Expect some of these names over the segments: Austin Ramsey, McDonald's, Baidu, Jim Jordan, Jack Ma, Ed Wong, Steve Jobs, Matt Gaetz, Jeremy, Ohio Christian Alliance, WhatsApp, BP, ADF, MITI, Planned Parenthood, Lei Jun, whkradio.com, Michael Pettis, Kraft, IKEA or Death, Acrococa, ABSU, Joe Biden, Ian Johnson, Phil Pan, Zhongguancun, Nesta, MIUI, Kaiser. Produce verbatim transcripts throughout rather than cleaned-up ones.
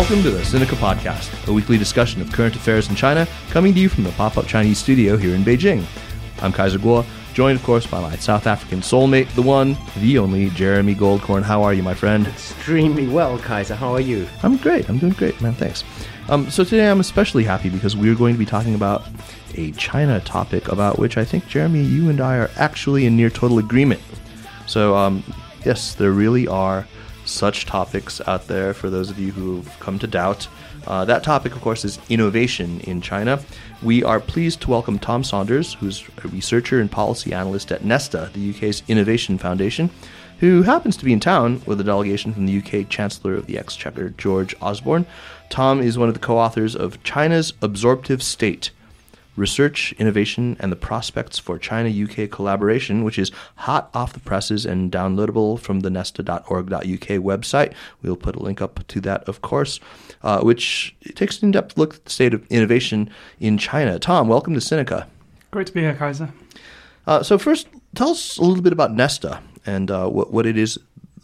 Welcome to the Sinica Podcast, a weekly discussion of current affairs in China, coming to you from the pop-up Chinese studio here in Beijing. I'm Kaiser Guo, joined, of course, by my South African soulmate, the one, the only, Jeremy Goldcorn. How are you, my friend? Extremely well, Kaiser. How are you? I'm great. I'm doing great, man. Thanks. Um, so today I'm especially happy because we're going to be talking about a China topic about which I think, Jeremy, you and I are actually in near total agreement. So, um, yes, there really are such topics out there for those of you who've come to doubt. Uh, that topic, of course, is innovation in China. We are pleased to welcome Tom Saunders, who's a researcher and policy analyst at Nesta, the U K's Innovation Foundation, who happens to be in town with a delegation from the U K Chancellor of the Exchequer, George Osborne. Tom is one of the co-authors of China's Absorptive State, Research, Innovation, and the Prospects for China-U K Collaboration, which is hot off the presses and downloadable from the nesta dot org dot U K website. We'll put a link up to that, of course, uh, which takes an in-depth look at the state of innovation in China. Tom, welcome to Sinica. Great to be here, Kaiser. Uh, so first, tell us a little bit about Nesta and uh, what, what it is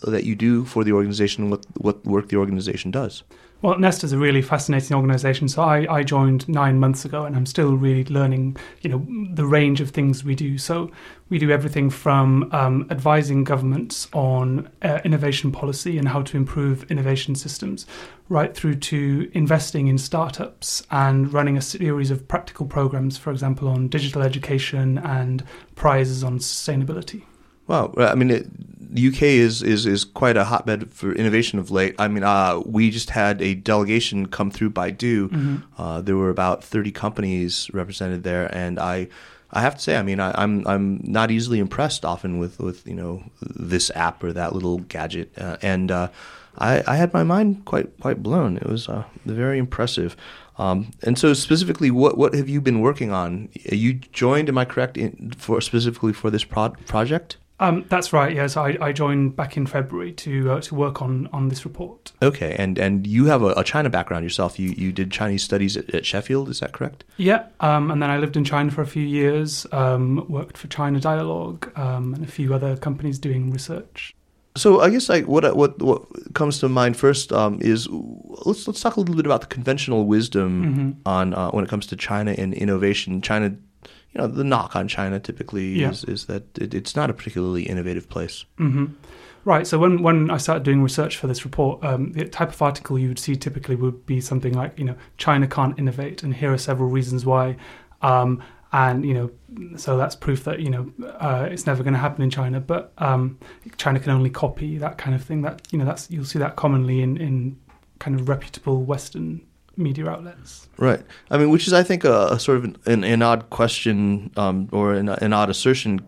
that you do for the organization and what, what work the organization does. Well, Nesta is a really fascinating organisation. So I, I joined nine months ago, and I'm still really learning, you know, the range of things we do. So we do everything from um, advising governments on uh, innovation policy and how to improve innovation systems, right through to investing in startups and running a series of practical programs, for example, on digital education and prizes on sustainability. Wow. I mean, it, the U K is, is, is quite a hotbed for innovation of late. I mean, uh, we just had a delegation come through Baidu. Mm-hmm. Uh, there were about thirty companies represented there. And I I have to say, I mean, I, I'm I'm not easily impressed often with, with you know, this app or that little gadget. Uh, and uh, I, I had my mind quite quite blown. It was uh, very impressive. Um, and so specifically, what, what have you been working on? You joined, am I correct, in, for specifically for this pro- project? Um, that's right, yes. Yeah. So I, I joined back in February to uh, to work on, on this report. Okay, and, and you have a, a China background yourself. You you did Chinese studies at, at Sheffield, is that correct? Yeah, um, and then I lived in China for a few years, um, worked for China Dialogue um, and a few other companies doing research. So I guess like what what what comes to mind first um, is let's let's talk a little bit about the conventional wisdom mm-hmm. on uh, when it comes to China and innovation. China. You know, the knock on China typically yeah. is, is that it, it's not a particularly innovative place. Mm-hmm. Right. So when, when I started doing research for this report, um, the type of article you would see typically would be something like, you know, China can't innovate, and here are several reasons why. Um, and, you know, so that's proof that, you know, uh, it's never going to happen in China. But um, China can only copy, that kind of thing. That, you know, that's, you'll see that commonly in, in kind of reputable Western media outlets. Right. I mean, which is, I think, a, a sort of an, an, an odd question um, or an, an odd assertion.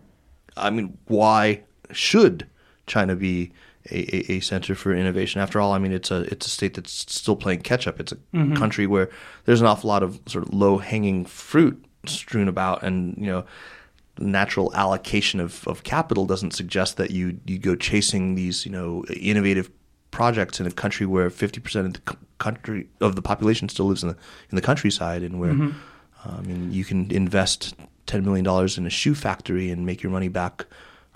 I mean, why should China be a, a center for innovation? After all, I mean, it's a it's a state that's still playing catch-up. It's a mm-hmm. country where there's an awful lot of sort of low-hanging fruit strewn about, and, you know, natural allocation of, of capital doesn't suggest that you, you go chasing these, you know, innovative projects in a country where fifty percent of the country of the population still lives in the in the countryside, and where mm-hmm. uh, I mean, you can invest ten million dollars in a shoe factory and make your money back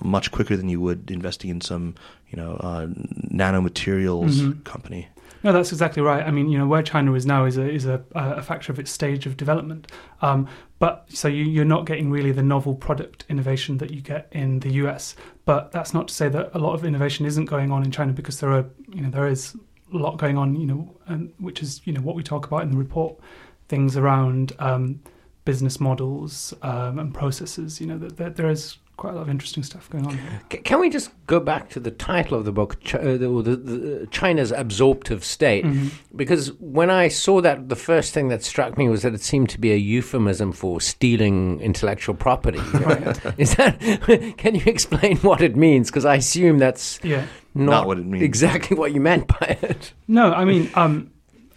much quicker than you would investing in some, you know, uh, nanomaterials mm-hmm. company. No, that's exactly right. I mean, you know, where China is now is a is a, a factor of its stage of development. Um, but so you, you're not getting really the novel product innovation that you get in the U S. But that's not to say that a lot of innovation isn't going on in China, because there are, you know, there is a lot going on, you know, and which is, you know, what we talk about in the report, things around um, business models um, and processes. You know, that, that there is quite a lot of interesting stuff going on here. Can we just go back to the title of the book, Ch- uh, the, the, the China's Absorptive State? Mm-hmm. Because when I saw that, the first thing that struck me was that it seemed to be a euphemism for stealing intellectual property. Right? Is that? Can you explain what it means? Because I assume that's yeah. not, not what it means. Exactly what you meant by it. No, I mean, um,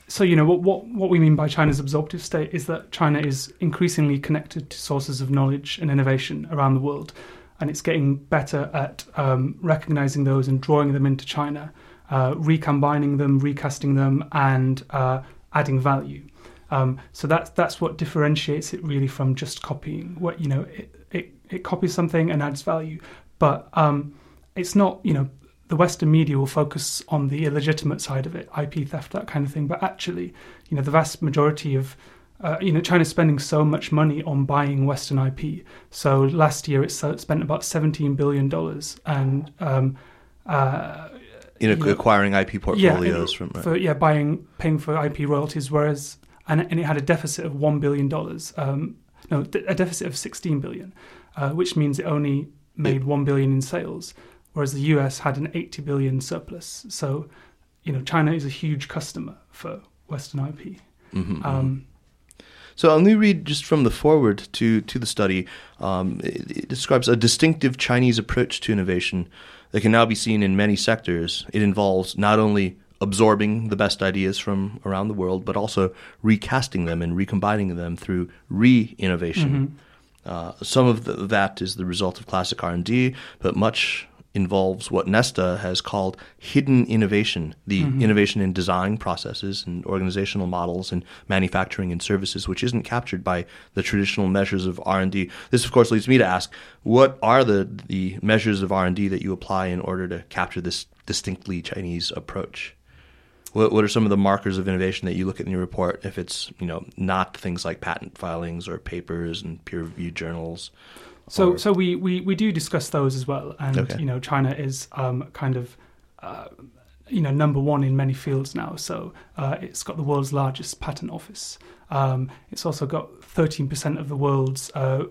so, you know, what, what, what we mean by China's absorptive state is that China is increasingly connected to sources of knowledge and innovation around the world, and it's getting better at um, recognizing those and drawing them into China, uh, recombining them, recasting them, and uh, adding value. Um, so that's that's what differentiates it really from just copying. What, you know, it, it, it copies something and adds value, but um, it's not, you know, the Western media will focus on the illegitimate side of it, I P theft, that kind of thing. But actually, you know, the vast majority of, uh, you know, China's spending so much money on buying Western I P. So last year it spent about seventeen billion dollars and um, uh, in ac- acquiring I P portfolios yeah, in, from right. for, yeah, buying, paying for I P royalties. Whereas, and, and it had a deficit of one billion dollars, um, no, a deficit of sixteen billion dollars, uh, which means it only made yeah. one billion dollars in sales. Whereas the U S had an eighty billion surplus. So, you know, China is a huge customer for Western I P. Mm-hmm, um, so I'll only read just from the foreword to, to the study. Um, it, it describes a distinctive Chinese approach to innovation that can now be seen in many sectors. It involves not only absorbing the best ideas from around the world, but also recasting them and recombining them through re-innovation. Mm-hmm. Uh, some of the, that is the result of classic R and D, but much involves what Nesta has called hidden innovation, the mm-hmm. innovation in design processes and organizational models and manufacturing and services, which isn't captured by the traditional measures of R and D. This, of course, leads me to ask, what are the, the measures of R and D that you apply in order to capture this distinctly Chinese approach? What, what are some of the markers of innovation that you look at in your report, if it's, you know, not things like patent filings or papers and peer-reviewed journals? So, or... so we, we, we do discuss those as well, and okay. you know, China is um, kind of uh, you know number one in many fields now. So uh, it's got the world's largest patent office. Um, it's also got thirteen percent of the world's uh,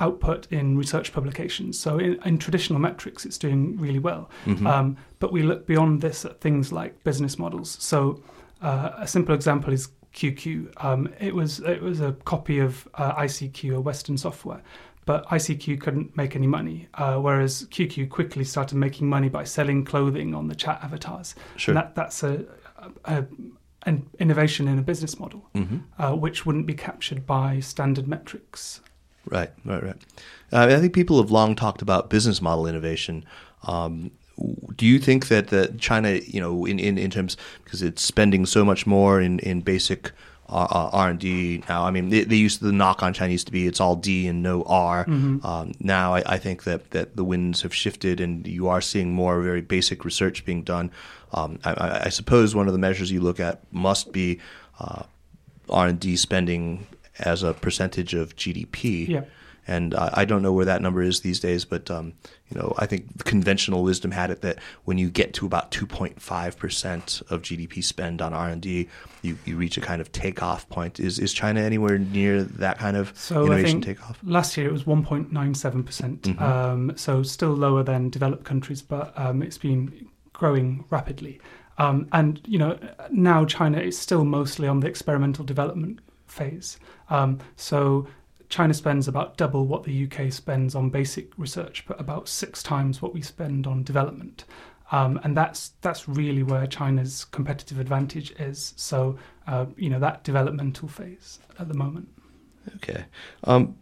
output in research publications. So in, in traditional metrics, it's doing really well. Mm-hmm. Um, but we look beyond this at things like business models. So uh, a simple example is Q Q. Um, it was it was a copy of uh, I C Q, a Western software. But I C Q couldn't make any money, uh, whereas Q Q quickly started making money by selling clothing on the chat avatars. Sure. And that, that's a, a, an innovation in a business model, mm-hmm. uh, which wouldn't be captured by standard metrics. Right, right, right. Uh, I think people have long talked about business model innovation. Um, do you think that the China, you know, in, in, in terms, because it's spending so much more in, in basic Uh, R and D now. I mean, they, they used to, the knock on Chinese to be it's all D and no R. Mm-hmm. Um, now I, I think that, that the winds have shifted and you are seeing more very basic research being done. Um, I, I suppose one of the measures you look at must be uh, R and D spending as a percentage of G D P. Yeah. And uh, I don't know where that number is these days, but um, you know, I think conventional wisdom had it that when you get to about two point five percent of G D P spend on R and D, you, you reach a kind of takeoff point. Is is China anywhere near that kind of so innovation I think takeoff? Last year it was one point nine seven percent, mm-hmm. um, so still lower than developed countries, but um, it's been growing rapidly. Um, and you know, now China is still mostly on the experimental development phase. Um, so China spends about double what the U K spends on basic research, but about six times what we spend on development. Um, and that's that's really where China's competitive advantage is. So, uh, you know, that developmental phase at the moment. Okay. Um,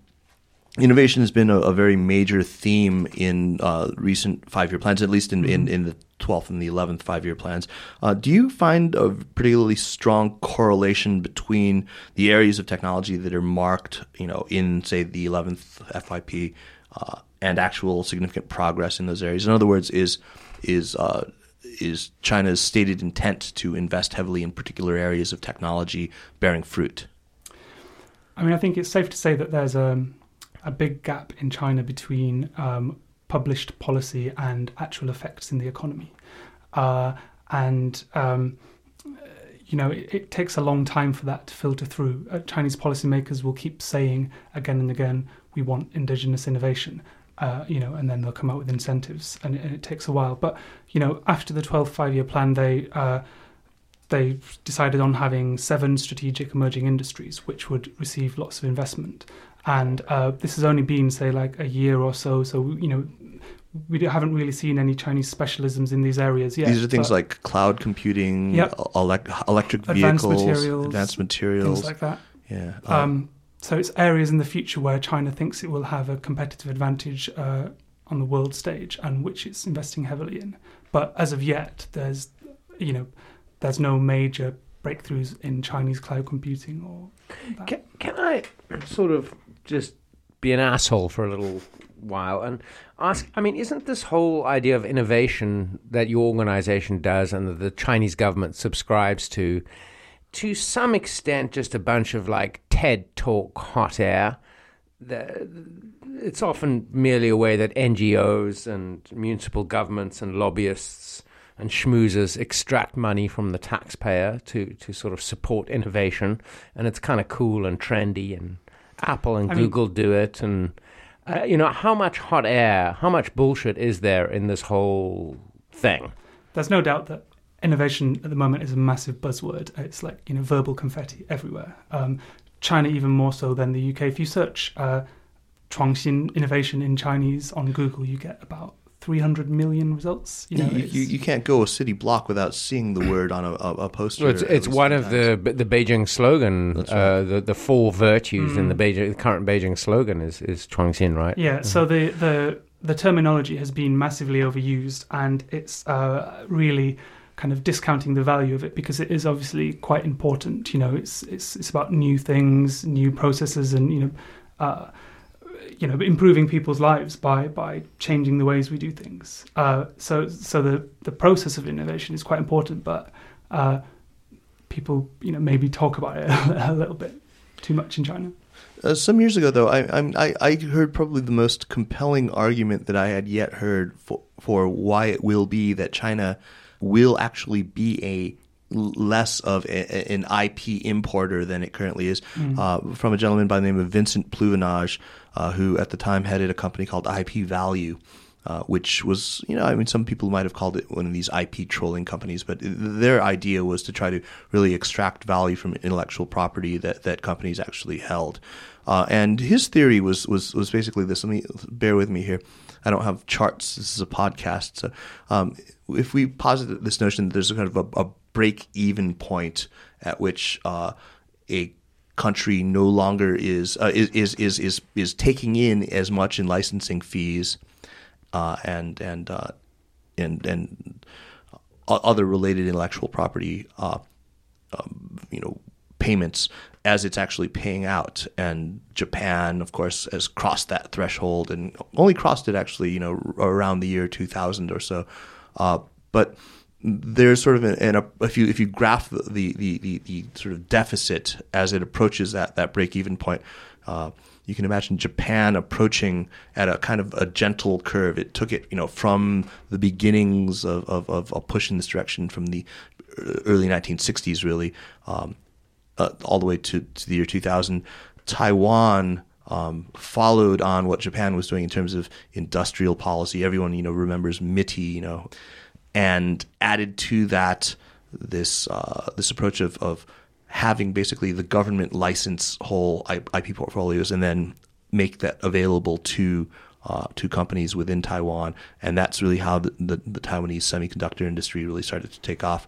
innovation has been a, a very major theme in uh, recent five-year plans, at least in, in, in the twelfth and the eleventh five-year plans. Uh, do you find a particularly strong correlation between the areas of technology that are marked, you know, in, say, the eleventh F Y P uh, and actual significant progress in those areas? In other words, is is uh, is China's stated intent to invest heavily in particular areas of technology bearing fruit? I mean, I think it's safe to say that there's a, a big gap in China between um, published policy and actual effects in the economy. Uh, and, um, you know, it, it takes a long time for that to filter through. Uh, Chinese policymakers will keep saying again and again, we want indigenous innovation, uh, you know, and then they'll come out with incentives, and, and it takes a while. But, you know, after the twelfth five-year plan, they uh, they decided on having seven strategic emerging industries, which would receive lots of investment. And uh, this has only been, say, like a year or so. So, you know, we haven't really seen any Chinese specialisms in these areas yet. These are things like cloud computing, yep. elect- electric advanced vehicles, materials, advanced materials, things like that. Yeah. Um, um, so it's areas in the future where China thinks it will have a competitive advantage uh, on the world stage, and which it's investing heavily in. But as of yet, there's, you know, there's no major breakthroughs in Chinese cloud computing or that. Can, can I sort of just be an asshole for a little while and ask, I mean, isn't this whole idea of innovation that your organization does and that the Chinese government subscribes to, to some extent, just a bunch of like TED Talk hot air? It's often merely a way that N G Os and municipal governments and lobbyists and schmoozers extract money from the taxpayer to, to sort of support innovation. And it's kind of cool and trendy, and Apple and I Google mean, do it. And, uh, you know, how much hot air, how much bullshit is there in this whole thing? There's no doubt that innovation at the moment is a massive buzzword. It's like, you know, verbal confetti everywhere. Um, China even more so than the U K. If you search uh, Chuang-Xin innovation in Chinese on Google, you get about three hundred million results. You know, you, you, you can't go a city block without seeing the word on a, a, a poster. Well, it's it's one of the the Beijing slogan, right. uh, the the four virtues mm. in the Beijing the current Beijing slogan is is Chuang-Xin, right? Yeah. Mm. So the, the the terminology has been massively overused, and it's uh, really kind of discounting the value of it, because it is obviously quite important. You know, it's it's it's about new things, new processes, and you know, uh, you know, improving people's lives by by changing the ways we do things. Uh, so so the the process of innovation is quite important, but uh, people you know maybe talk about it a little bit too much in China. Uh, some years ago, though, I, I I heard probably the most compelling argument that I had yet heard for for why it will be that China will actually be a less of a, an I P importer than it currently is, mm. uh, from a gentleman by the name of Vincent Pluvinage, uh, who at the time headed a company called I P Value, uh, which was, you know, I mean, some people might have called it one of these I P trolling companies, but their idea was to try to really extract value from intellectual property that, that companies actually held. Uh, and his theory was, was, was basically this. Let me bear with me here. I don't have charts. This is a podcast. So, um, if we posit this notion that there's a kind of a, a break-even point at which uh, a country no longer is, uh, is is is is is taking in as much in licensing fees uh, and and uh, and and other related intellectual property, uh, um, you know, payments, as it's actually paying out. And Japan, of course, has crossed that threshold, and only crossed it actually, you know, around the year two thousand or so. Uh, but there's sort of an, an if you if you graph the, the, the, the sort of deficit as it approaches that that break-even point, uh, you can imagine Japan approaching at a kind of a gentle curve. It took it, you know, from the beginnings of of, of a push in this direction from the early nineteen sixties, really. Um, Uh, all the way to, to the year two thousand, Taiwan um, followed on what Japan was doing in terms of industrial policy. Everyone, you know, remembers MITI, you know, and added to that this uh, this approach of, of having basically the government license whole I P portfolios and then make that available to uh, to companies within Taiwan. And that's really how the, the, the Taiwanese semiconductor industry really started to take off.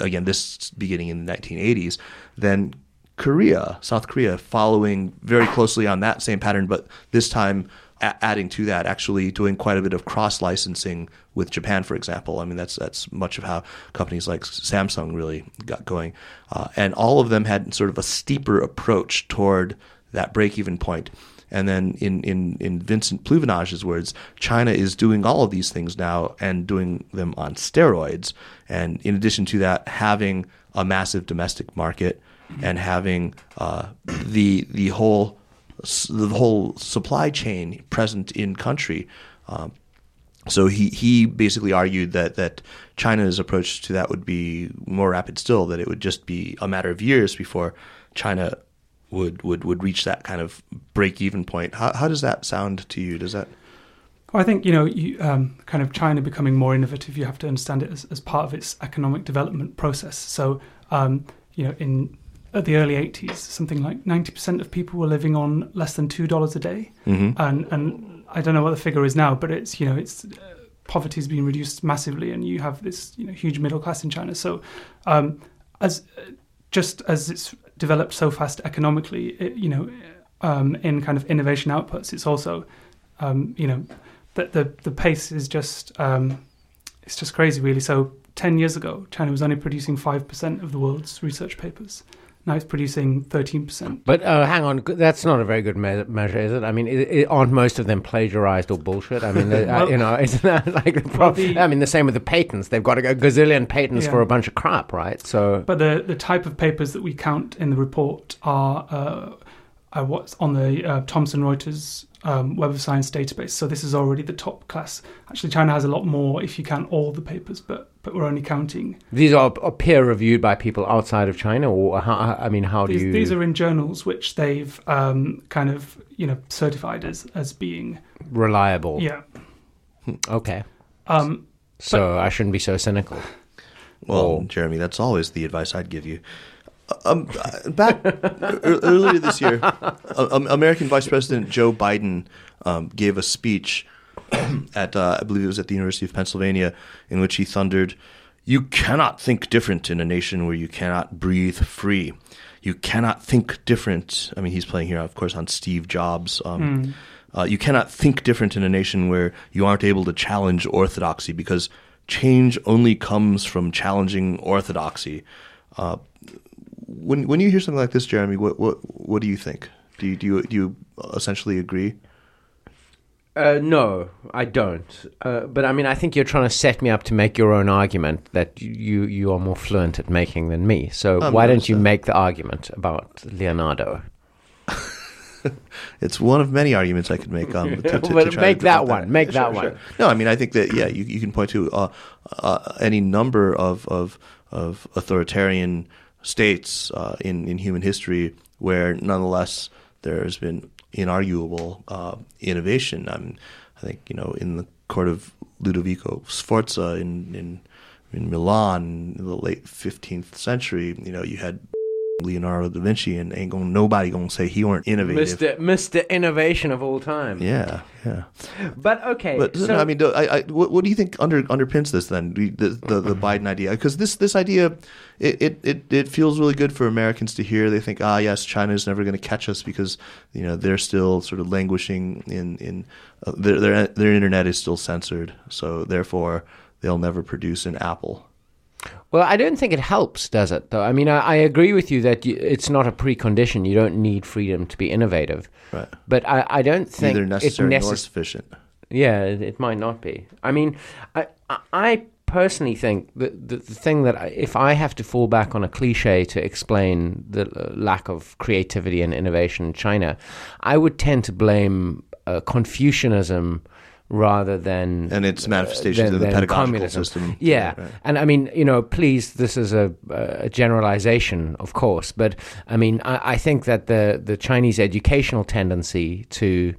Again, this beginning in the nineteen eighties, then Korea, South Korea, following very closely on that same pattern, but this time a- adding to that, actually doing quite a bit of cross-licensing with Japan, for example. I mean, that's that's much of how companies like Samsung really got going. Uh, and all of them had sort of a steeper approach toward that break-even point. And then in, in, in Vincent Pluvinage's words, China is doing all of these things now and doing them on steroids. And in addition to that, having a massive domestic market and having uh, the the whole the whole supply chain present in country. Um, so he, he basically argued that, that China's approach to that would be more rapid still, that it would just be a matter of years before China would would would reach that kind of break-even point. How how does that sound to you? Does that? Well, I think, you know, you, um, kind of China becoming more innovative, you have to understand it as, as part of its economic development process. So, um, you know, in at the early eighties, something like ninety percent of people were living on less than two dollars a day. Mm-hmm. And and I don't know what the figure is now, but it's, you know, it's uh, poverty's been reduced massively, and you have this, you know, huge middle class in China. So, um, as uh, just as it's developed so fast economically, it, you know, um, in kind of innovation outputs, it's also, um, you know, the, the the pace is just um, it's just crazy, really. So ten years ago, China was only producing five percent of the world's research papers. Now it's producing thirteen percent. But uh, hang on, that's not a very good me- measure, is it? I mean, it, it, aren't most of them plagiarized or bullshit? I mean, they, well, uh, you know, isn't that like the problem? Well, the, I mean, the same with the patents. They've got a gazillion patents yeah. for a bunch of crap, right? So, but the the type of papers that we count in the report are, uh, are what's on the uh, Thomson Reuters um, Web of Science database. So this is already the top class. Actually, China has a lot more if you count all the papers, but. But we're only counting. These are, are peer-reviewed by people outside of China, or how, I mean, how do these, you? These are in journals which they've um, kind of, you know, certified as as being reliable. Yeah. Okay. Um, so but... I shouldn't be so cynical. Well, or... Jeremy, that's always the advice I'd give you. Um, back earlier this year, American Vice President Joe Biden um, gave a speech. at uh, I believe it was at the University of Pennsylvania, in which he thundered, "You cannot think different in a nation where you cannot breathe free. You cannot think different." I mean, he's playing here, of course, on Steve Jobs. Um, mm. uh, you cannot think different in a nation where you aren't able to challenge orthodoxy, because change only comes from challenging orthodoxy. Uh, when when you hear something like this, Jeremy, what what what do you think? Do you do you, do you essentially agree? Uh, no, I don't. Uh, but I mean, I think you're trying to set me up to make your own argument that you you are more fluent at making than me. So um, why don't you make the argument about Leonardo? It's one of many arguments I could make. Um, to, to, to but make to that one. That. Make sure, that one. Sure. No, I mean, I think that, yeah, you, you can point to uh, uh, any number of, of, of authoritarian states uh, in, in human history where nonetheless there's been inarguable uh, innovation. I mean, I think, you know, in the court of Ludovico Sforza in, in in Milan in the late fifteenth century, you know, you had Leonardo da Vinci, and ain't gonna, nobody gonna say he weren't innovative. Mister Mister Innovation of all time. Yeah, yeah. But okay. But so, no, I mean, do, I, I, what, what do you think under, underpins this then? The the, the Biden idea, because this this idea, it, it, it, it feels really good for Americans to hear. They think, ah, yes, China's never going to catch us because, you know, they're still sort of languishing in in uh, their, their their internet is still censored, so therefore they'll never produce an Apple. Well, I don't think it helps, does it, though? I mean, I, I agree with you that you, it's not a precondition. You don't need freedom to be innovative. Right. But I, I don't think it's necessary necess- nor sufficient. Yeah, it, it might not be. I mean, I, I personally think that the, the thing that I, if I have to fall back on a cliche to explain the lack of creativity and innovation in China, I would tend to blame uh, Confucianism rather than... And its manifestations uh, than, of the pedagogical communism. System. Yeah. Right. And I mean, you know, please, this is a, a generalization, of course, but I mean, I, I think that the, the Chinese educational tendency to,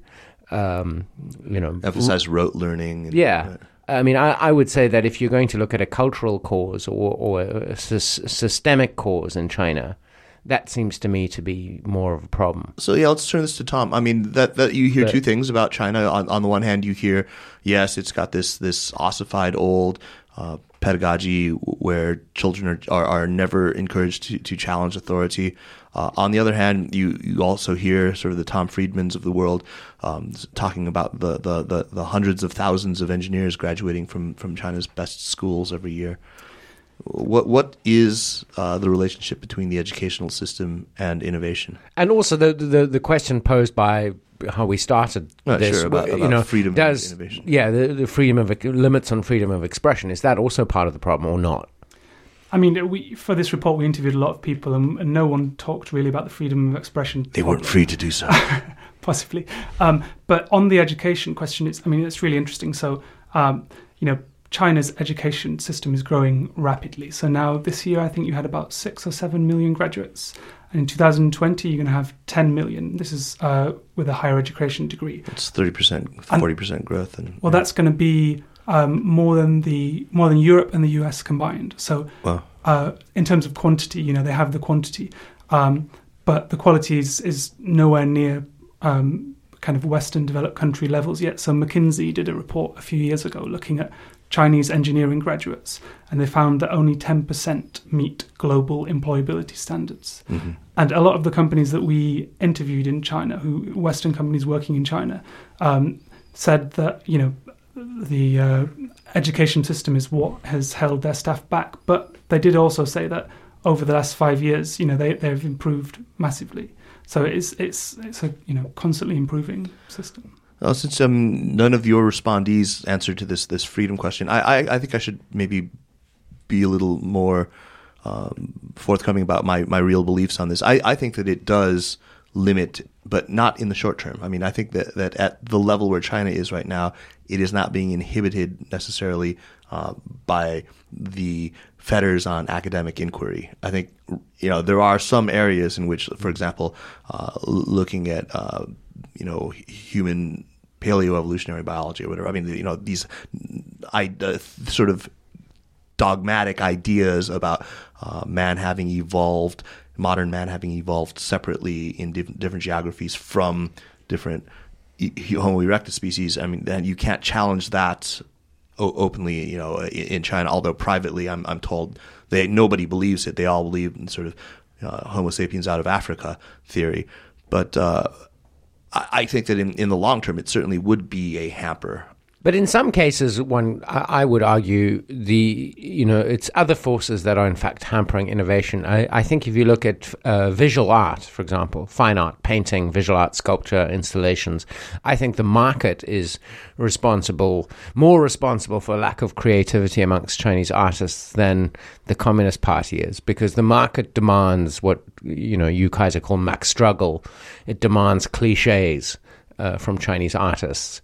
um, you know... emphasize rote learning. And, yeah. Right. I mean, I, I would say that if you're going to look at a cultural cause or, or a s- systemic cause in China, that seems to me to be more of a problem. So, yeah, let's turn this to Tom. I mean, that, that you hear but, two things about China. On, on the one hand, you hear, yes, it's got this this ossified old uh, pedagogy where children are are, are never encouraged to, to challenge authority. Uh, on the other hand, you, you also hear sort of the Tom Friedmans of the world um, talking about the, the, the, the hundreds of thousands of engineers graduating from, from China's best schools every year. What what is uh, the relationship between the educational system and innovation? And also the the, the question posed by how we started Not this, sure, about, about you know, freedom does, of innovation. Yeah, the, the freedom of limits on freedom of expression, is that also part of the problem or not? I mean, we, for this report, we interviewed a lot of people, and, and no one talked really about the freedom of expression. They weren't free to do so, possibly. Um, but on the education question, it's I mean, it's really interesting. So, um, you know. China's education system is growing rapidly. So now this year, I think you had about six or seven million graduates. And in two thousand twenty, you're going to have ten million. This is uh, with a higher education degree. It's thirty percent, forty percent and, growth. And, well, yeah. That's going to be um, more than the more than Europe and the U S combined. So wow. uh, in terms of quantity, you know, they have the quantity. Um, but the quality is, is nowhere near um, kind of Western developed country levels yet. So McKinsey did a report a few years ago looking at Chinese engineering graduates, and they found that only ten percent meet global employability standards. Mm-hmm. And a lot of the companies that we interviewed in China, who Western companies working in China, um, said that, you know, the uh, education system is what has held their staff back. But they did also say that over the last five years, you know, they they've improved massively. So it's it's it's a you know constantly improving system. Well, since um, none of your respondees answered to this this freedom question, I I, I think I should maybe be a little more um, forthcoming about my, my real beliefs on this. I, I think that it does limit, but not in the short term. I mean, I think that, that at the level where China is right now, it is not being inhibited necessarily uh, by the fetters on academic inquiry. I think, you know, there are some areas in which, for example, uh, looking at, uh, you know, human paleoevolutionary biology or whatever, I mean, you know, these I, uh, sort of dogmatic ideas about uh, man having evolved, modern man having evolved separately in diff- different geographies from different e- Homo erectus species. I mean, then you can't challenge that o- openly, you know, in China. Although privately, I'm I'm told they nobody believes it. They all believe in sort of uh, Homo sapiens out of Africa theory. But uh, I, I think that in, in the long term, it certainly would be a hamper. But in some cases, one I would argue the you know it's other forces that are in fact hampering innovation. I, I think if you look at uh, visual art, for example, fine art, painting, visual art, sculpture, installations, I think the market is responsible, more responsible for a lack of creativity amongst Chinese artists than the Communist Party is, because the market demands what you know you Kaiser call max struggle. It demands cliches uh, from Chinese artists.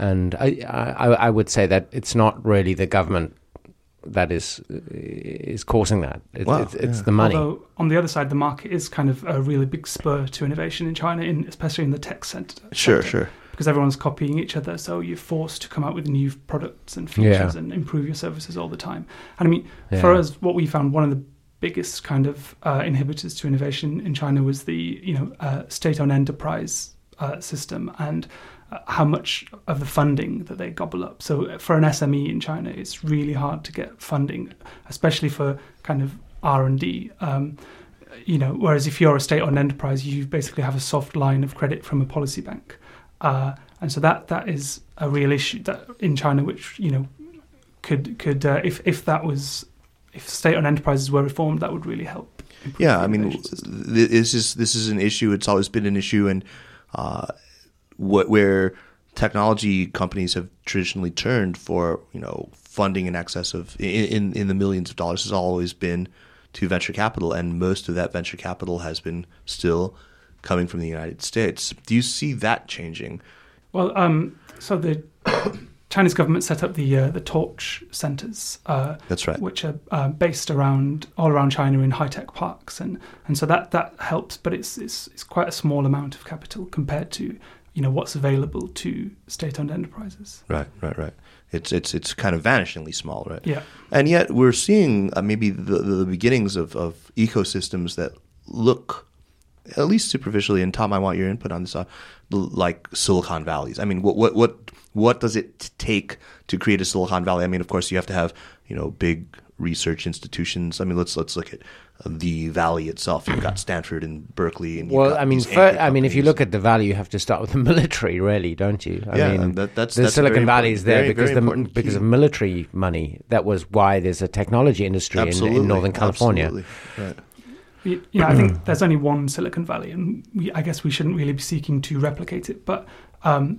And I, I, I would say that it's not really the government that is is causing that. It, wow, it's, it's yeah. the money. Although, on the other side, the market is kind of a really big spur to innovation in China, in, especially in the tech sector. Sure, sector, sure. Because everyone's copying each other, so you're forced to come out with new products and features yeah. and improve your services all the time. And I mean, yeah. for us, what we found, one of the biggest kind of uh, inhibitors to innovation in China was the you know uh, state-owned enterprise uh, system and how much of the funding that they gobble up. So for an S M E in China, it's really hard to get funding, especially for kind of R and D. Um, you know, whereas if you're a state-owned enterprise, you basically have a soft line of credit from a policy bank. Uh, and so that that is a real issue that in China, which, you know, could, could uh, if, if that was, if state-owned enterprises were reformed, that would really help. Yeah, I mean, this is, this is an issue. It's always been an issue. And, uh, What, where technology companies have traditionally turned for, you know, funding in excess of in, in in the millions of dollars has always been to venture capital, and most of that venture capital has been still coming from the United States. Do you see that changing? Well, um, so the Chinese government set up the uh, the Torch centers. Uh, That's right. Which are uh, based around all around China in high tech parks, and and so that that helps, but it's it's it's quite a small amount of capital compared to, you know, what's available to state-owned enterprises. Right, right, right. It's it's it's kind of vanishingly small, right? Yeah. And yet we're seeing uh, maybe the, the beginnings of, of ecosystems that look, at least superficially, and Tom, I want your input on this, uh, like Silicon Valleys. I mean, what what what what does it take to create a Silicon Valley? I mean, of course, you have to have, you know, big research institutions. I mean, let's let's look at the Valley itself. You've got Stanford and Berkeley. And well, I mean, for, I mean, if you look at the Valley, you have to start with the military, really, don't you? I yeah, mean, that, that's the that's Silicon Valley is there very, because very the, because of military money. That was why there's a technology industry in, in Northern California. Absolutely. Right. Yeah, you know, I think there's only one Silicon Valley, and we, I guess we shouldn't really be seeking to replicate it. But um,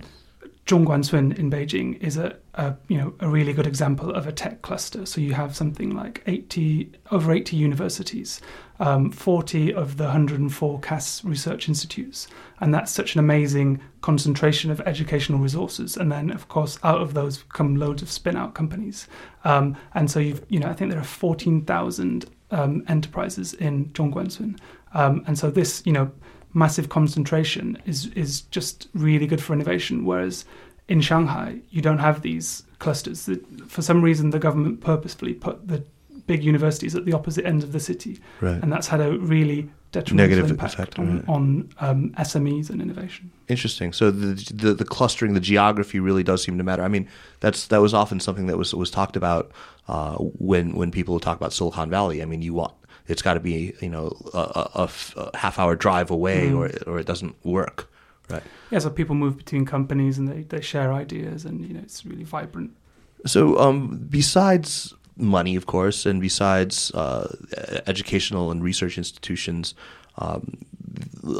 Zhongguancun in Beijing is a, a you know a really good example of a tech cluster. So you have something like eighty over eighty universities, um, forty of the one hundred four C A S research institutes, and that's such an amazing concentration of educational resources. And then, of course, out of those come loads of spin-out companies. Um, and so you've you know I think there are fourteen thousand um, enterprises in Zhongguancun, um, and so this you know. massive concentration is is just really good for innovation, whereas in Shanghai you don't have these clusters. For some reason the government purposefully put the big universities at the opposite end of the city, right. and that's had a really detrimental Negative impact effect, on, right. on um, S M Es and innovation. Interesting. So the, the the clustering, the geography really does seem to matter. I mean, that's that was often something that was was talked about uh, when when people talk about Silicon Valley. I mean, you want it's got to be you know a, a, a half hour drive away, mm. or or it doesn't work, right? Yeah. So people move between companies and they they share ideas, and you know it's really vibrant. So um, besides money, of course, and besides uh, educational and research institutions, um,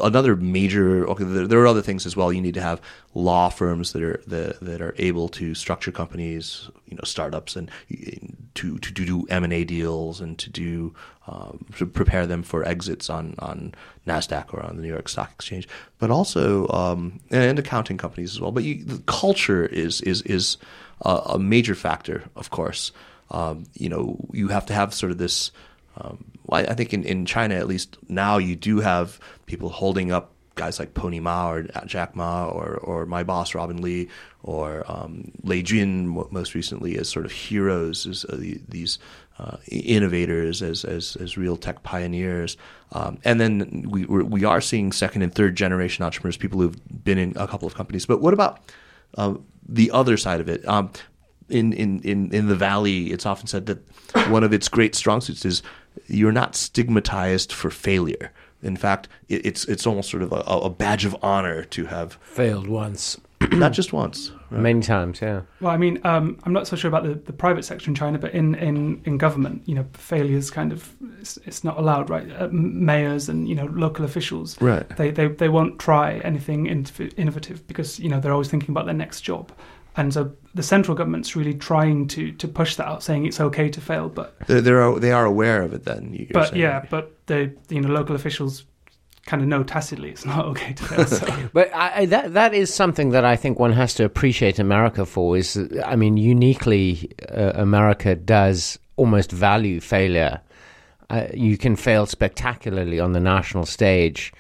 another major okay, there are other things as well. You need to have law firms that are that, that are able to structure companies, you know, startups, and to to, to do M and A deals and to do um, to prepare them for exits on on NASDAQ or on the New York Stock Exchange. But also um, and accounting companies as well. But you, the culture is is is a, a major factor, of course. Um, you know, you have to have sort of this. Um, well, I think in, in China, at least now, you do have people holding up guys like Pony Ma or Jack Ma or or my boss Robin Li or um, Lei Jun most recently as sort of heroes, as uh, these uh, innovators, as, as as real tech pioneers. Um, and then we we're, we are seeing second and third generation entrepreneurs, people who've been in a couple of companies. But what about uh, the other side of it? Um, In, in, in, in the Valley, it's often said that one of its great strong suits is you're not stigmatized for failure. In fact, it, it's it's almost sort of a, a badge of honor to have failed once. Not just once. Right? Many times, yeah. Well, I mean, um, I'm not so sure about the, the private sector in China, but in, in, in government, you know, failure's kind of, it's, it's not allowed, right? Uh, mayors and, you know, local officials, right. they, they, they won't try anything innovative because, you know, they're always thinking about their next job. And so the central government's really trying to, to push that out, saying it's okay to fail, but they're, they're they are aware of it. Then, but saying. yeah, but the you know local officials kind of know tacitly it's not okay to fail. So. But I, that that is something that I think one has to appreciate America for. Is I mean, uniquely, uh, America does almost value failure. Uh, you can fail spectacularly on the national stage.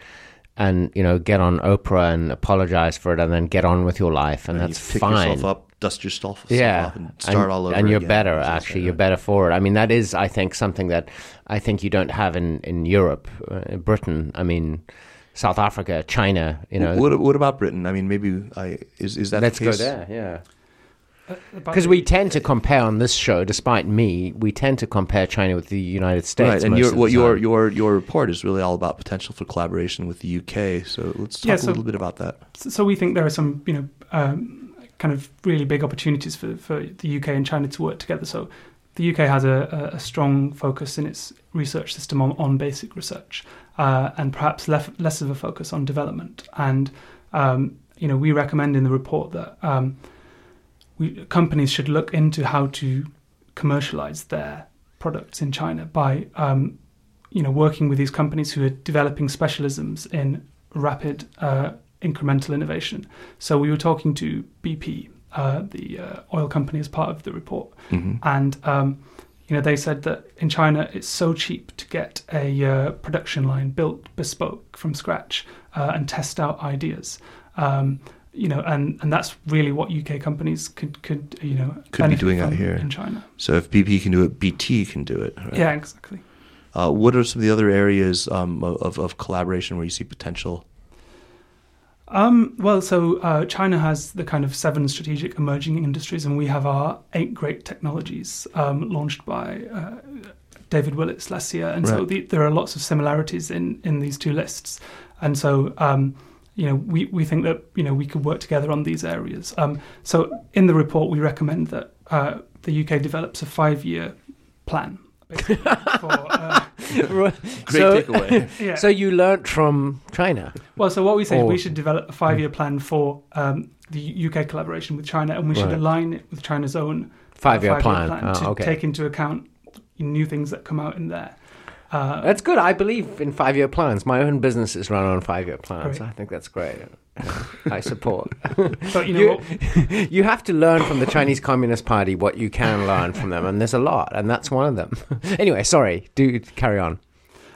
And, you know, get on Oprah and apologize for it and then get on with your life. And, and that's you pick fine. Pick yourself up, dust yourself yeah. up and start and, all over And you're again, better, actually. Right. You're better for it. I mean, that is, I think, something that I think you don't have in, in Europe, uh, Britain. I mean, South Africa, China, you know. What, what about Britain? I mean, maybe I is, is that Let's the case? go there, yeah. Because we tend to compare on this show, despite me, we tend to compare China with the United States. Right, and your, well, your your your report is really all about potential for collaboration with the U K. So let's talk yeah, so, a little bit about that. So we think there are some, you know, um, kind of really big opportunities for, for the U K and China to work together. So the U K has a, a strong focus in its research system on, on basic research, uh, and perhaps less less of a focus on development. And um, you know, we recommend in the report that. Um, We, companies should look into how to commercialize their products in China by, um, you know, working with these companies who are developing specialisms in rapid uh, incremental innovation. So we were talking to B P, uh, the uh, oil company, as part of the report, mm-hmm. and um, you know, they said that in China it's so cheap to get a uh, production line built bespoke from scratch uh, and test out ideas. Um, You know, and, and that's really what U K companies could, could you know, could be doing out here in China. So if B P can do it, B T can do it. Right? Yeah, exactly. Uh, what are some of the other areas um, of of collaboration where you see potential? Um, well, so uh, China has the kind of seven strategic emerging industries, and we have our eight great technologies um, launched by uh, David Willetts last year, and right. so the, there are lots of similarities in, in these two lists, and so. Um, You know, we, we think that, you know, we could work together on these areas. Um, so in the report, we recommend that uh, the U K develops a five-year plan. Basically, for, uh, Great so, takeaway. Yeah. So you learnt from China. Well, so what we say or, is we should develop a five-year plan for um, the U K collaboration with China, and we should right. align it with China's own five-year, five-year plan, plan oh, to okay. take into account new things that come out in there. Uh, that's good. I believe in five-year plans. My own business is run on five-year plans. Great. I think that's great. I support. But you, know you, you have to learn from the Chinese Communist Party what you can learn from them, and there's a lot, and that's one of them. Anyway, sorry. Do carry on.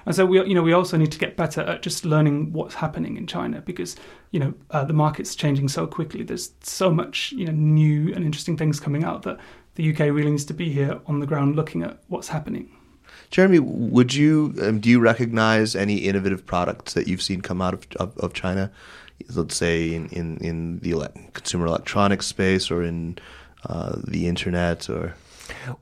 And so we, you know, we also need to get better at just learning what's happening in China because, you know, uh, the market's changing so quickly. There's so much, you know, new and interesting things coming out that the U K really needs to be here on the ground looking at what's happening. Jeremy, would you um, do you recognize any innovative products that you've seen come out of of, of China? Let's say in, in, in the ele- consumer electronics space or in uh, the internet or.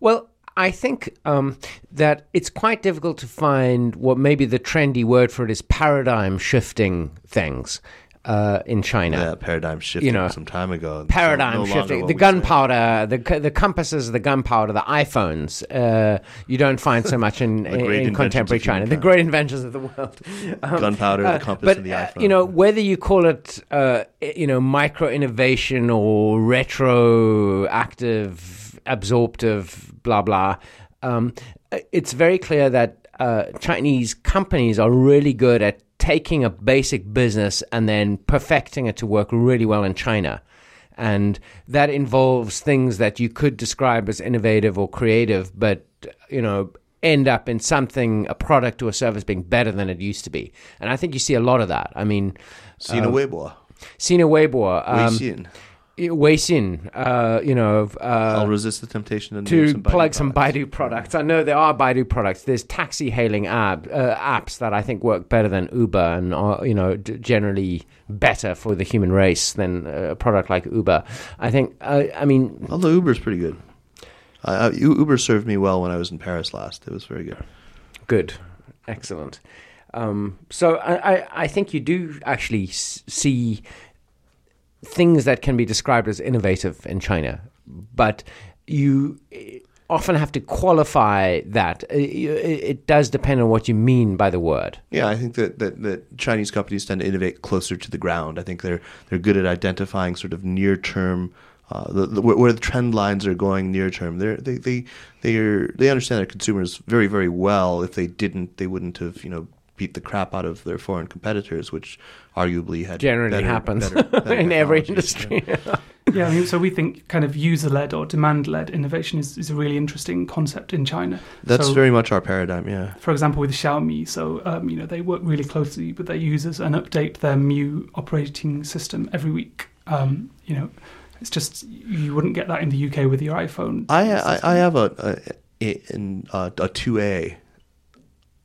Well, I think um, that it's quite difficult to find what maybe the trendy word for it is paradigm shifting things. uh, in China. Yeah, paradigm shifting you know, some time ago. Paradigm no shifting. The gunpowder, the the compasses, the gunpowder, the iPhones. Uh, you don't find so much in, in contemporary China. The great inventions of the world. Um, gunpowder, uh, the compass, but, and the iPhone. Uh, you know, whether you call it, uh, you know, micro-innovation or retroactive, absorptive, blah, blah, um, it's very clear that uh, Chinese companies are really good at taking a basic business and then perfecting it to work really well in China. And that involves things that you could describe as innovative or creative, but, you know, end up in something, a product or a service being better than it used to be. And I think you see a lot of that. I mean... Sina um, Weibo. Sina Weibo. Um, Weixin. Weixin, uh, you know... Uh, I'll resist the temptation to, to some plug Baidu some Baidu products. I know there are Baidu products. There's taxi-hailing app, uh, apps that I think work better than Uber and are, you know, generally better for the human race than a product like Uber. I think, uh, I mean... Although Uber's pretty good. Uh, Uber served me well when I was in Paris last. It was very good. Good. Excellent. Um, so I, I think you do actually see... things that can be described as innovative in China, but you often have to qualify that. It does depend on what you mean by the word. Yeah, I think that, that, that Chinese companies tend to innovate closer to the ground. I think they're they're good at identifying sort of near-term, uh, the, the, where the trend lines are going near-term. They they they they are they understand their consumers very, very well. If they didn't, they wouldn't have, you know, beat the crap out of their foreign competitors, which arguably had generally better, happens better, better in every industry. Yeah, yeah I mean, so we think kind of user-led or demand-led innovation is, is a really interesting concept in China. That's so, very much our paradigm, yeah. For example, with Xiaomi, so um, you know they work really closely with their users and update their M I U I operating system every week. Um, you know, it's just you wouldn't get that in the U K with your iPhone. I I, I have a a, a a two A.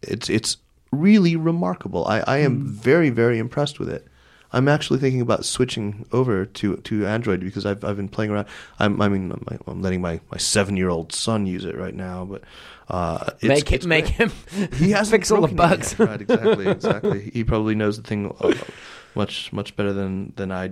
It's it's. Really remarkable. I, I am mm. very, very impressed with it. I'm actually thinking about switching over to, to Android because I've I've been playing around. I'm, I mean, I'm, I'm letting my, my seven-year-old son use it right now, but uh, it's, make it's it, make him. He has fix all the bugs. Right, exactly, exactly. He probably knows the thing much much better than than I.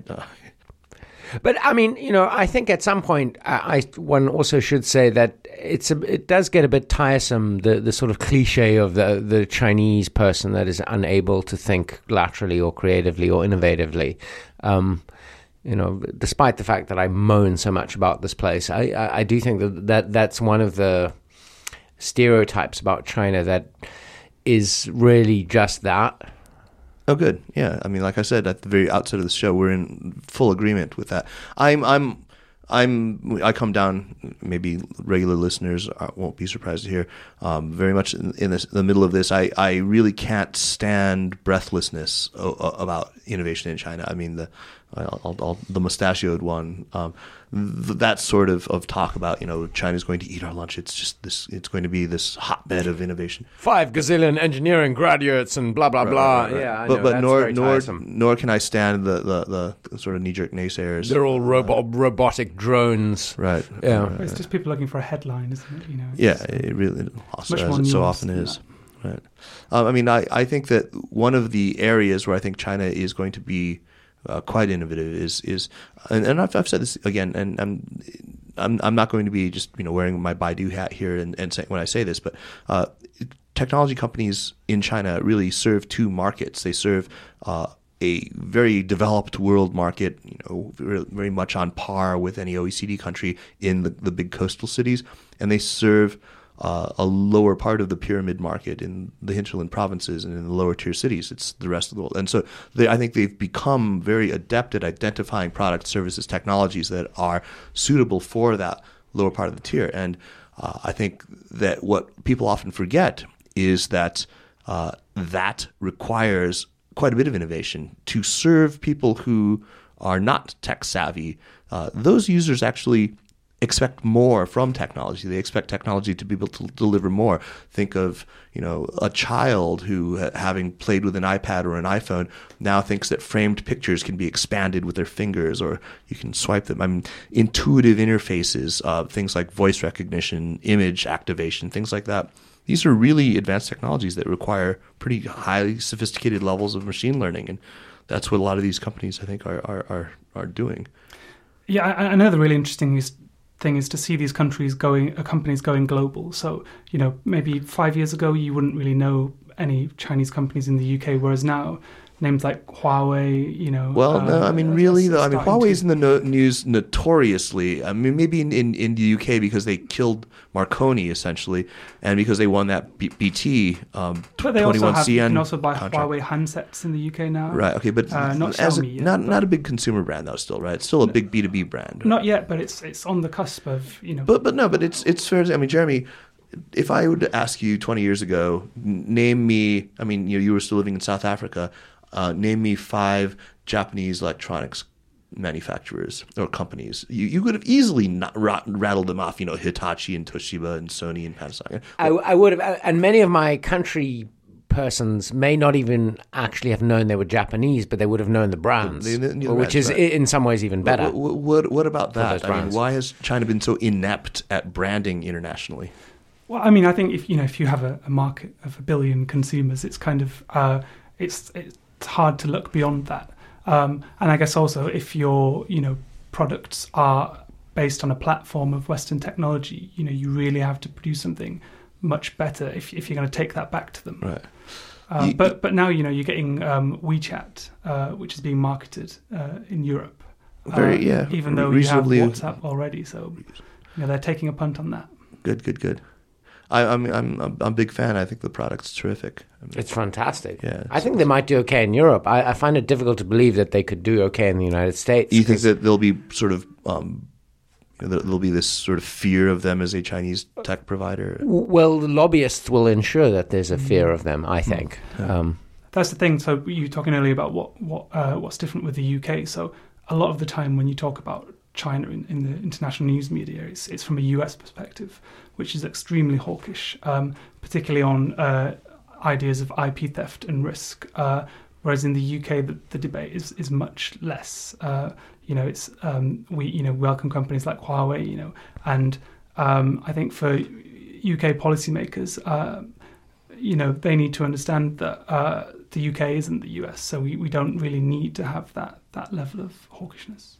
But I mean, you know, I think at some point, I, I one also should say that it's a, it does get a bit tiresome, the, the sort of cliche of the the Chinese person that is unable to think laterally or creatively or innovatively. Um, you know, despite the fact that I moan so much about this place, I, I, I do think that, that that's one of the stereotypes about China that is really just that. Oh, good. Yeah, I mean, like I said at the very outset of the show, we're in full agreement with that. I'm, I'm, I'm. I come down. Maybe regular listeners won't be surprised to hear. Um, very much in, in, this, in the middle of this, I, I really can't stand breathlessness o- about innovation in China. I mean, the, I'll, I'll, the mustachioed one. Um, th- that sort of, of talk about, you know, China's going to eat our lunch. It's just this. It's going to be this hotbed of innovation. Five gazillion engineering graduates and blah blah right, blah. Right, right. Yeah, I but know, but that's nor very nor tiresome. Nor can I stand the, the, the sort of knee jerk naysayers. They're all robo- uh, robotic drones. Right. Yeah. Right, right. It's just people looking for a headline, isn't it? You know. Yeah. Just, it really awesome, as it so often is. That. Right. Um, I mean, I, I think that one of the areas where I think China is going to be Uh, quite innovative is is, and, and I've I've said this again, and I'm I'm I'm not going to be just, you know, wearing my Baidu hat here and and say, when I say this, but uh, technology companies in China really serve two markets. They serve uh, a very developed world market, you know, very, very much on par with any O E C D country in the, the big coastal cities, and they serve Uh, a lower part of the pyramid market in the hinterland provinces and in the lower tier cities. It's the rest of the world. And so they, I think they've become very adept at identifying products, services, technologies that are suitable for that lower part of the tier. And uh, I think that what people often forget is that uh, that requires quite a bit of innovation to serve people who are not tech savvy. Uh, those users actually expect more from technology. They expect technology to be able to deliver more. Think of, you know, a child who, having played with an iPad or an iPhone, now thinks that framed pictures can be expanded with their fingers, or you can swipe them. I mean, intuitive interfaces, uh, things like voice recognition, image activation, things like that. These are really advanced technologies that require pretty highly sophisticated levels of machine learning. And that's what a lot of these companies, I think, are are are, are doing. Yeah, another really interesting thing is to see these countries going, uh, companies going global. So, you know, maybe five years ago, you wouldn't really know any Chinese companies in the U K, whereas now names like Huawei, you know. Well, um, no, I mean, really, though, I mean, Huawei's to... in the news notoriously. I mean, maybe in, in, in the U K because they killed Marconi, essentially, and because they won that B T um, but they also have, you can also buy contract. Huawei handsets in the U K now. Right, okay, but uh, not, as Xiaomi a, yet, not, but... not a big consumer brand, though, still, right? It's still a no, big B two B brand. Right? Not yet, but it's it's on the cusp of, you know. But, but no, but it's, it's fair to say, I mean, Jeremy, if I would ask you twenty years ago, name me, I mean, you know, you were still living in South Africa, Uh, name me five Japanese electronics manufacturers or companies. You you could have easily not rat, rattled them off, you know, Hitachi and Toshiba and Sony and Panasonic. I, I would have, and many of my country persons may not even actually have known they were Japanese, but they would have known the brands, the, the, the which brands, is right. in some ways even better. What, what, what about that? I mean, why has China been so inept at branding internationally? Well, I mean, I think if you know if you have a, a market of a billion consumers, it's kind of uh, it's. it's It's hard to look beyond that, um, and I guess also if your you know products are based on a platform of Western technology, you know you really have to produce something much better if if you're going to take that back to them. Right. Um, you, but but now you know you're getting um, WeChat, uh, which is being marketed uh, in Europe. Very um, yeah. Even though reasonably, you have WhatsApp already, so you know they're taking a punt on that. Good, good, good. I, I'm I'm I'm a big fan. I think the product's terrific. I mean, it's fantastic. Yeah, it's I think awesome. They might do okay in Europe. I, I find it difficult to believe that they could do okay in the United States. You think that there'll be sort of um, there'll be this sort of fear of them as a Chinese tech provider? Well, the lobbyists will ensure that there's a fear of them, I think. Yeah. Um, That's the thing. So you were talking earlier about what what uh, what's different with the U K. So a lot of the time when you talk about China in, in the international news media, it's, it's from a U S perspective, which is extremely hawkish, um, particularly on uh, ideas of I P theft and risk. Uh, whereas in the U K, the, the debate is, is much less. Uh, you know, it's um, we you know welcome companies like Huawei. You know, and um, I think for U K policymakers, uh, you know, they need to understand that uh, the U K isn't the U S, so we, we don't really need to have that that level of hawkishness.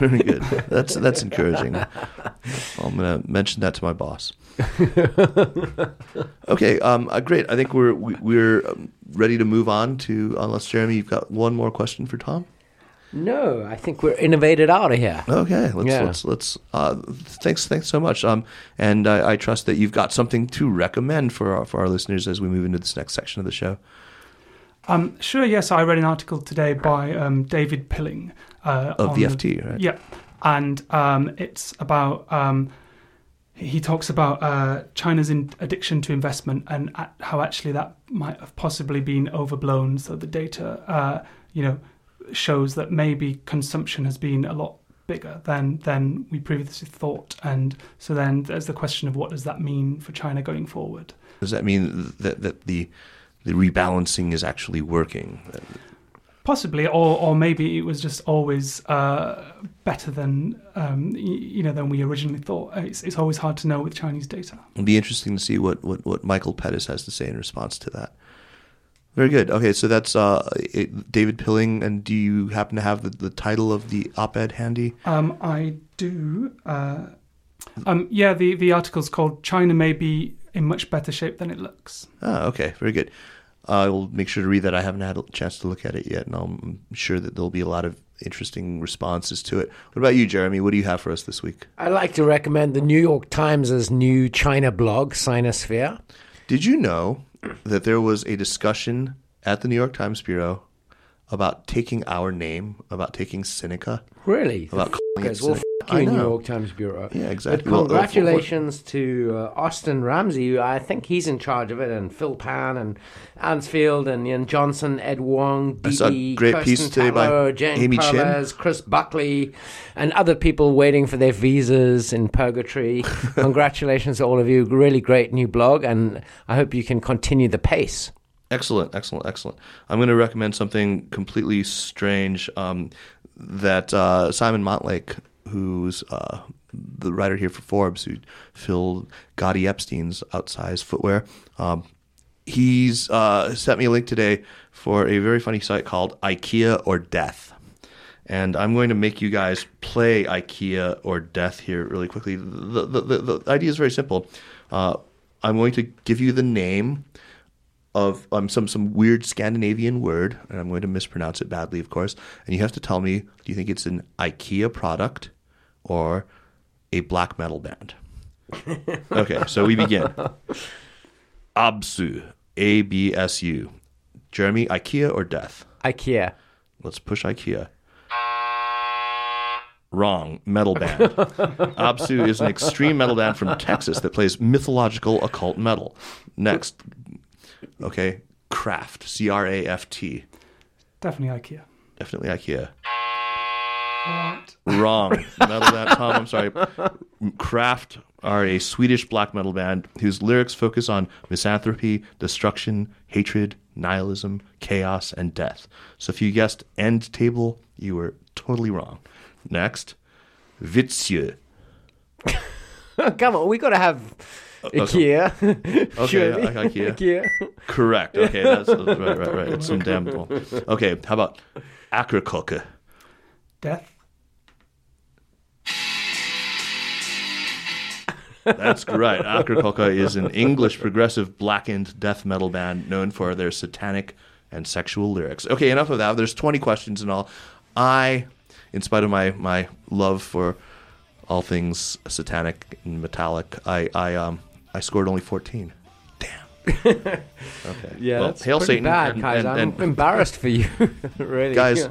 Very good. That's that's encouraging. I'm going to mention that to my boss. Okay, um, uh, great. I think we're we, we're um, ready to move on to. Unless Jeremy, you've got one more question for Tom. No, I think we're innovated out of here. Okay, let's yeah. let's let's. Uh, thanks, thanks so much. Um, and I, I trust that you've got something to recommend for our, for our listeners as we move into this next section of the show. Um, sure, yes. I read an article today by um, David Pilling. Uh, of on, the F T, right? Yeah. And um, it's about, um, he talks about uh, China's in- addiction to investment and at- how actually that might have possibly been overblown. So the data, uh, you know, shows that maybe consumption has been a lot bigger than, than we previously thought. And so then there's the question of what does that mean for China going forward? Does that mean that, that the... the rebalancing is actually working? Possibly, or or maybe it was just always uh, better than um, you know than we originally thought. It's, it's always hard to know with Chinese data. It'll be interesting to see what, what, what Michael Pettis has to say in response to that. Very good. Okay, so that's uh, it, David Pilling, and do you happen to have the, the title of the op-ed handy? Um, I do. Uh, um, yeah, the, the article's called China May Be in Much Better Shape Than It Looks. Ah, okay, very good. I uh, will make sure to read that. I haven't had a chance to look at it yet, and I'm sure that there'll be a lot of interesting responses to it. What about you, Jeremy? What do you have for us this week? I'd like to recommend the New York Times' new China blog, Sinosphere. Did you know that there was a discussion at the New York Times Bureau about taking our name, about taking Sinica? Really? About the calling f- it Sinica. Well, f- New York Times Bureau. Yeah, exactly. But congratulations well, uh, for, for, to uh, Austin Ramsey. Who I think he's in charge of it, and Phil Pan, and Ansfield, and Ian Johnson, Ed Wong, D D, Kirsten piece today Tallow, by Jane Amy Chavez, Chin. Chris Buckley, and other people waiting for their visas in purgatory. Congratulations to all of you. Really great new blog, and I hope you can continue the pace. Excellent, excellent, excellent. I'm going to recommend something completely strange um, that uh, Simon Montlake, who's uh, the writer here for Forbes, who filled Gotti Epstein's outsized footwear, um, he's uh, sent me a link today for a very funny site called IKEA or Death. And I'm going to make you guys play IKEA or Death here really quickly. The, the, the, the idea is very simple. Uh, I'm going to give you the name of um, some, some weird Scandinavian word, and I'm going to mispronounce it badly, of course. And you have to tell me, do you think it's an IKEA product or a black metal band? Okay, so we begin. A B S U, A B S U. Jeremy, IKEA or Death? IKEA. Let's push IKEA. Wrong. Metal band. A B S U is an extreme metal band from Texas that plays mythological occult metal. Next. Okay. Kraft. C R A F T. Definitely IKEA. Definitely IKEA. What? Wrong. Metal band. Tom, I'm sorry. Kraft are a Swedish black metal band whose lyrics focus on misanthropy, destruction, hatred, nihilism, chaos, and death. So if you guessed end table, you were totally wrong. Next, Vitsje. Come on, we gotta have IKEA. Okay, okay IKEA. IKEA. Correct. Okay, that's right, right, right. It's damnable. Okay, how about Acrococa? Death. That's right. Acrococa is an English progressive blackened death metal band known for their satanic and sexual lyrics. Okay, enough of that. There's twenty questions in all. I. In spite of my, my love for all things satanic and metallic, I I um I scored only fourteen. Damn. Okay. Yeah. Well, that's hail Satan. Bad, and, and, and, I'm embarrassed for you, really. Guys, yeah.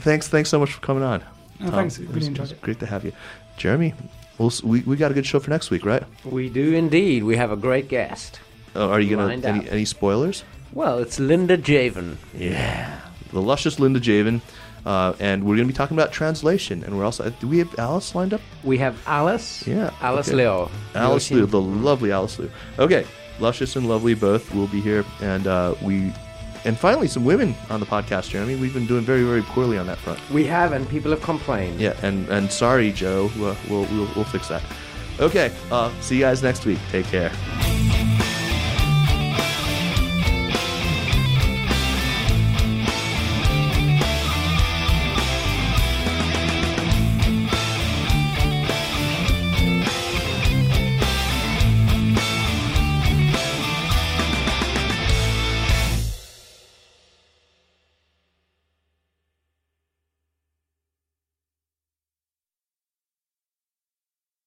thanks thanks so much for coming on. Oh, um, thanks. It was, it was great to have you, Jeremy. We'll, we we got a good show for next week, right? We do indeed. We have a great guest. Oh, are you gonna any, any spoilers? Well, it's Linda Jaivin. Yeah, the luscious Linda Jaivin. Uh, and we're going to be talking about translation. And we're also, do we have Alice lined up? We have Alice. Yeah. Alice okay. Leo. Alice Leo, the lovely Alice Leo. Okay. Luscious and lovely both will be here. And uh, we, and finally, some women on the podcast, Jeremy. We've been doing very, very poorly on that front. We have, and people have complained. Yeah. And, and sorry, Joe. We'll, we'll, we'll, we'll fix that. Okay. Uh, see you guys next week. Take care.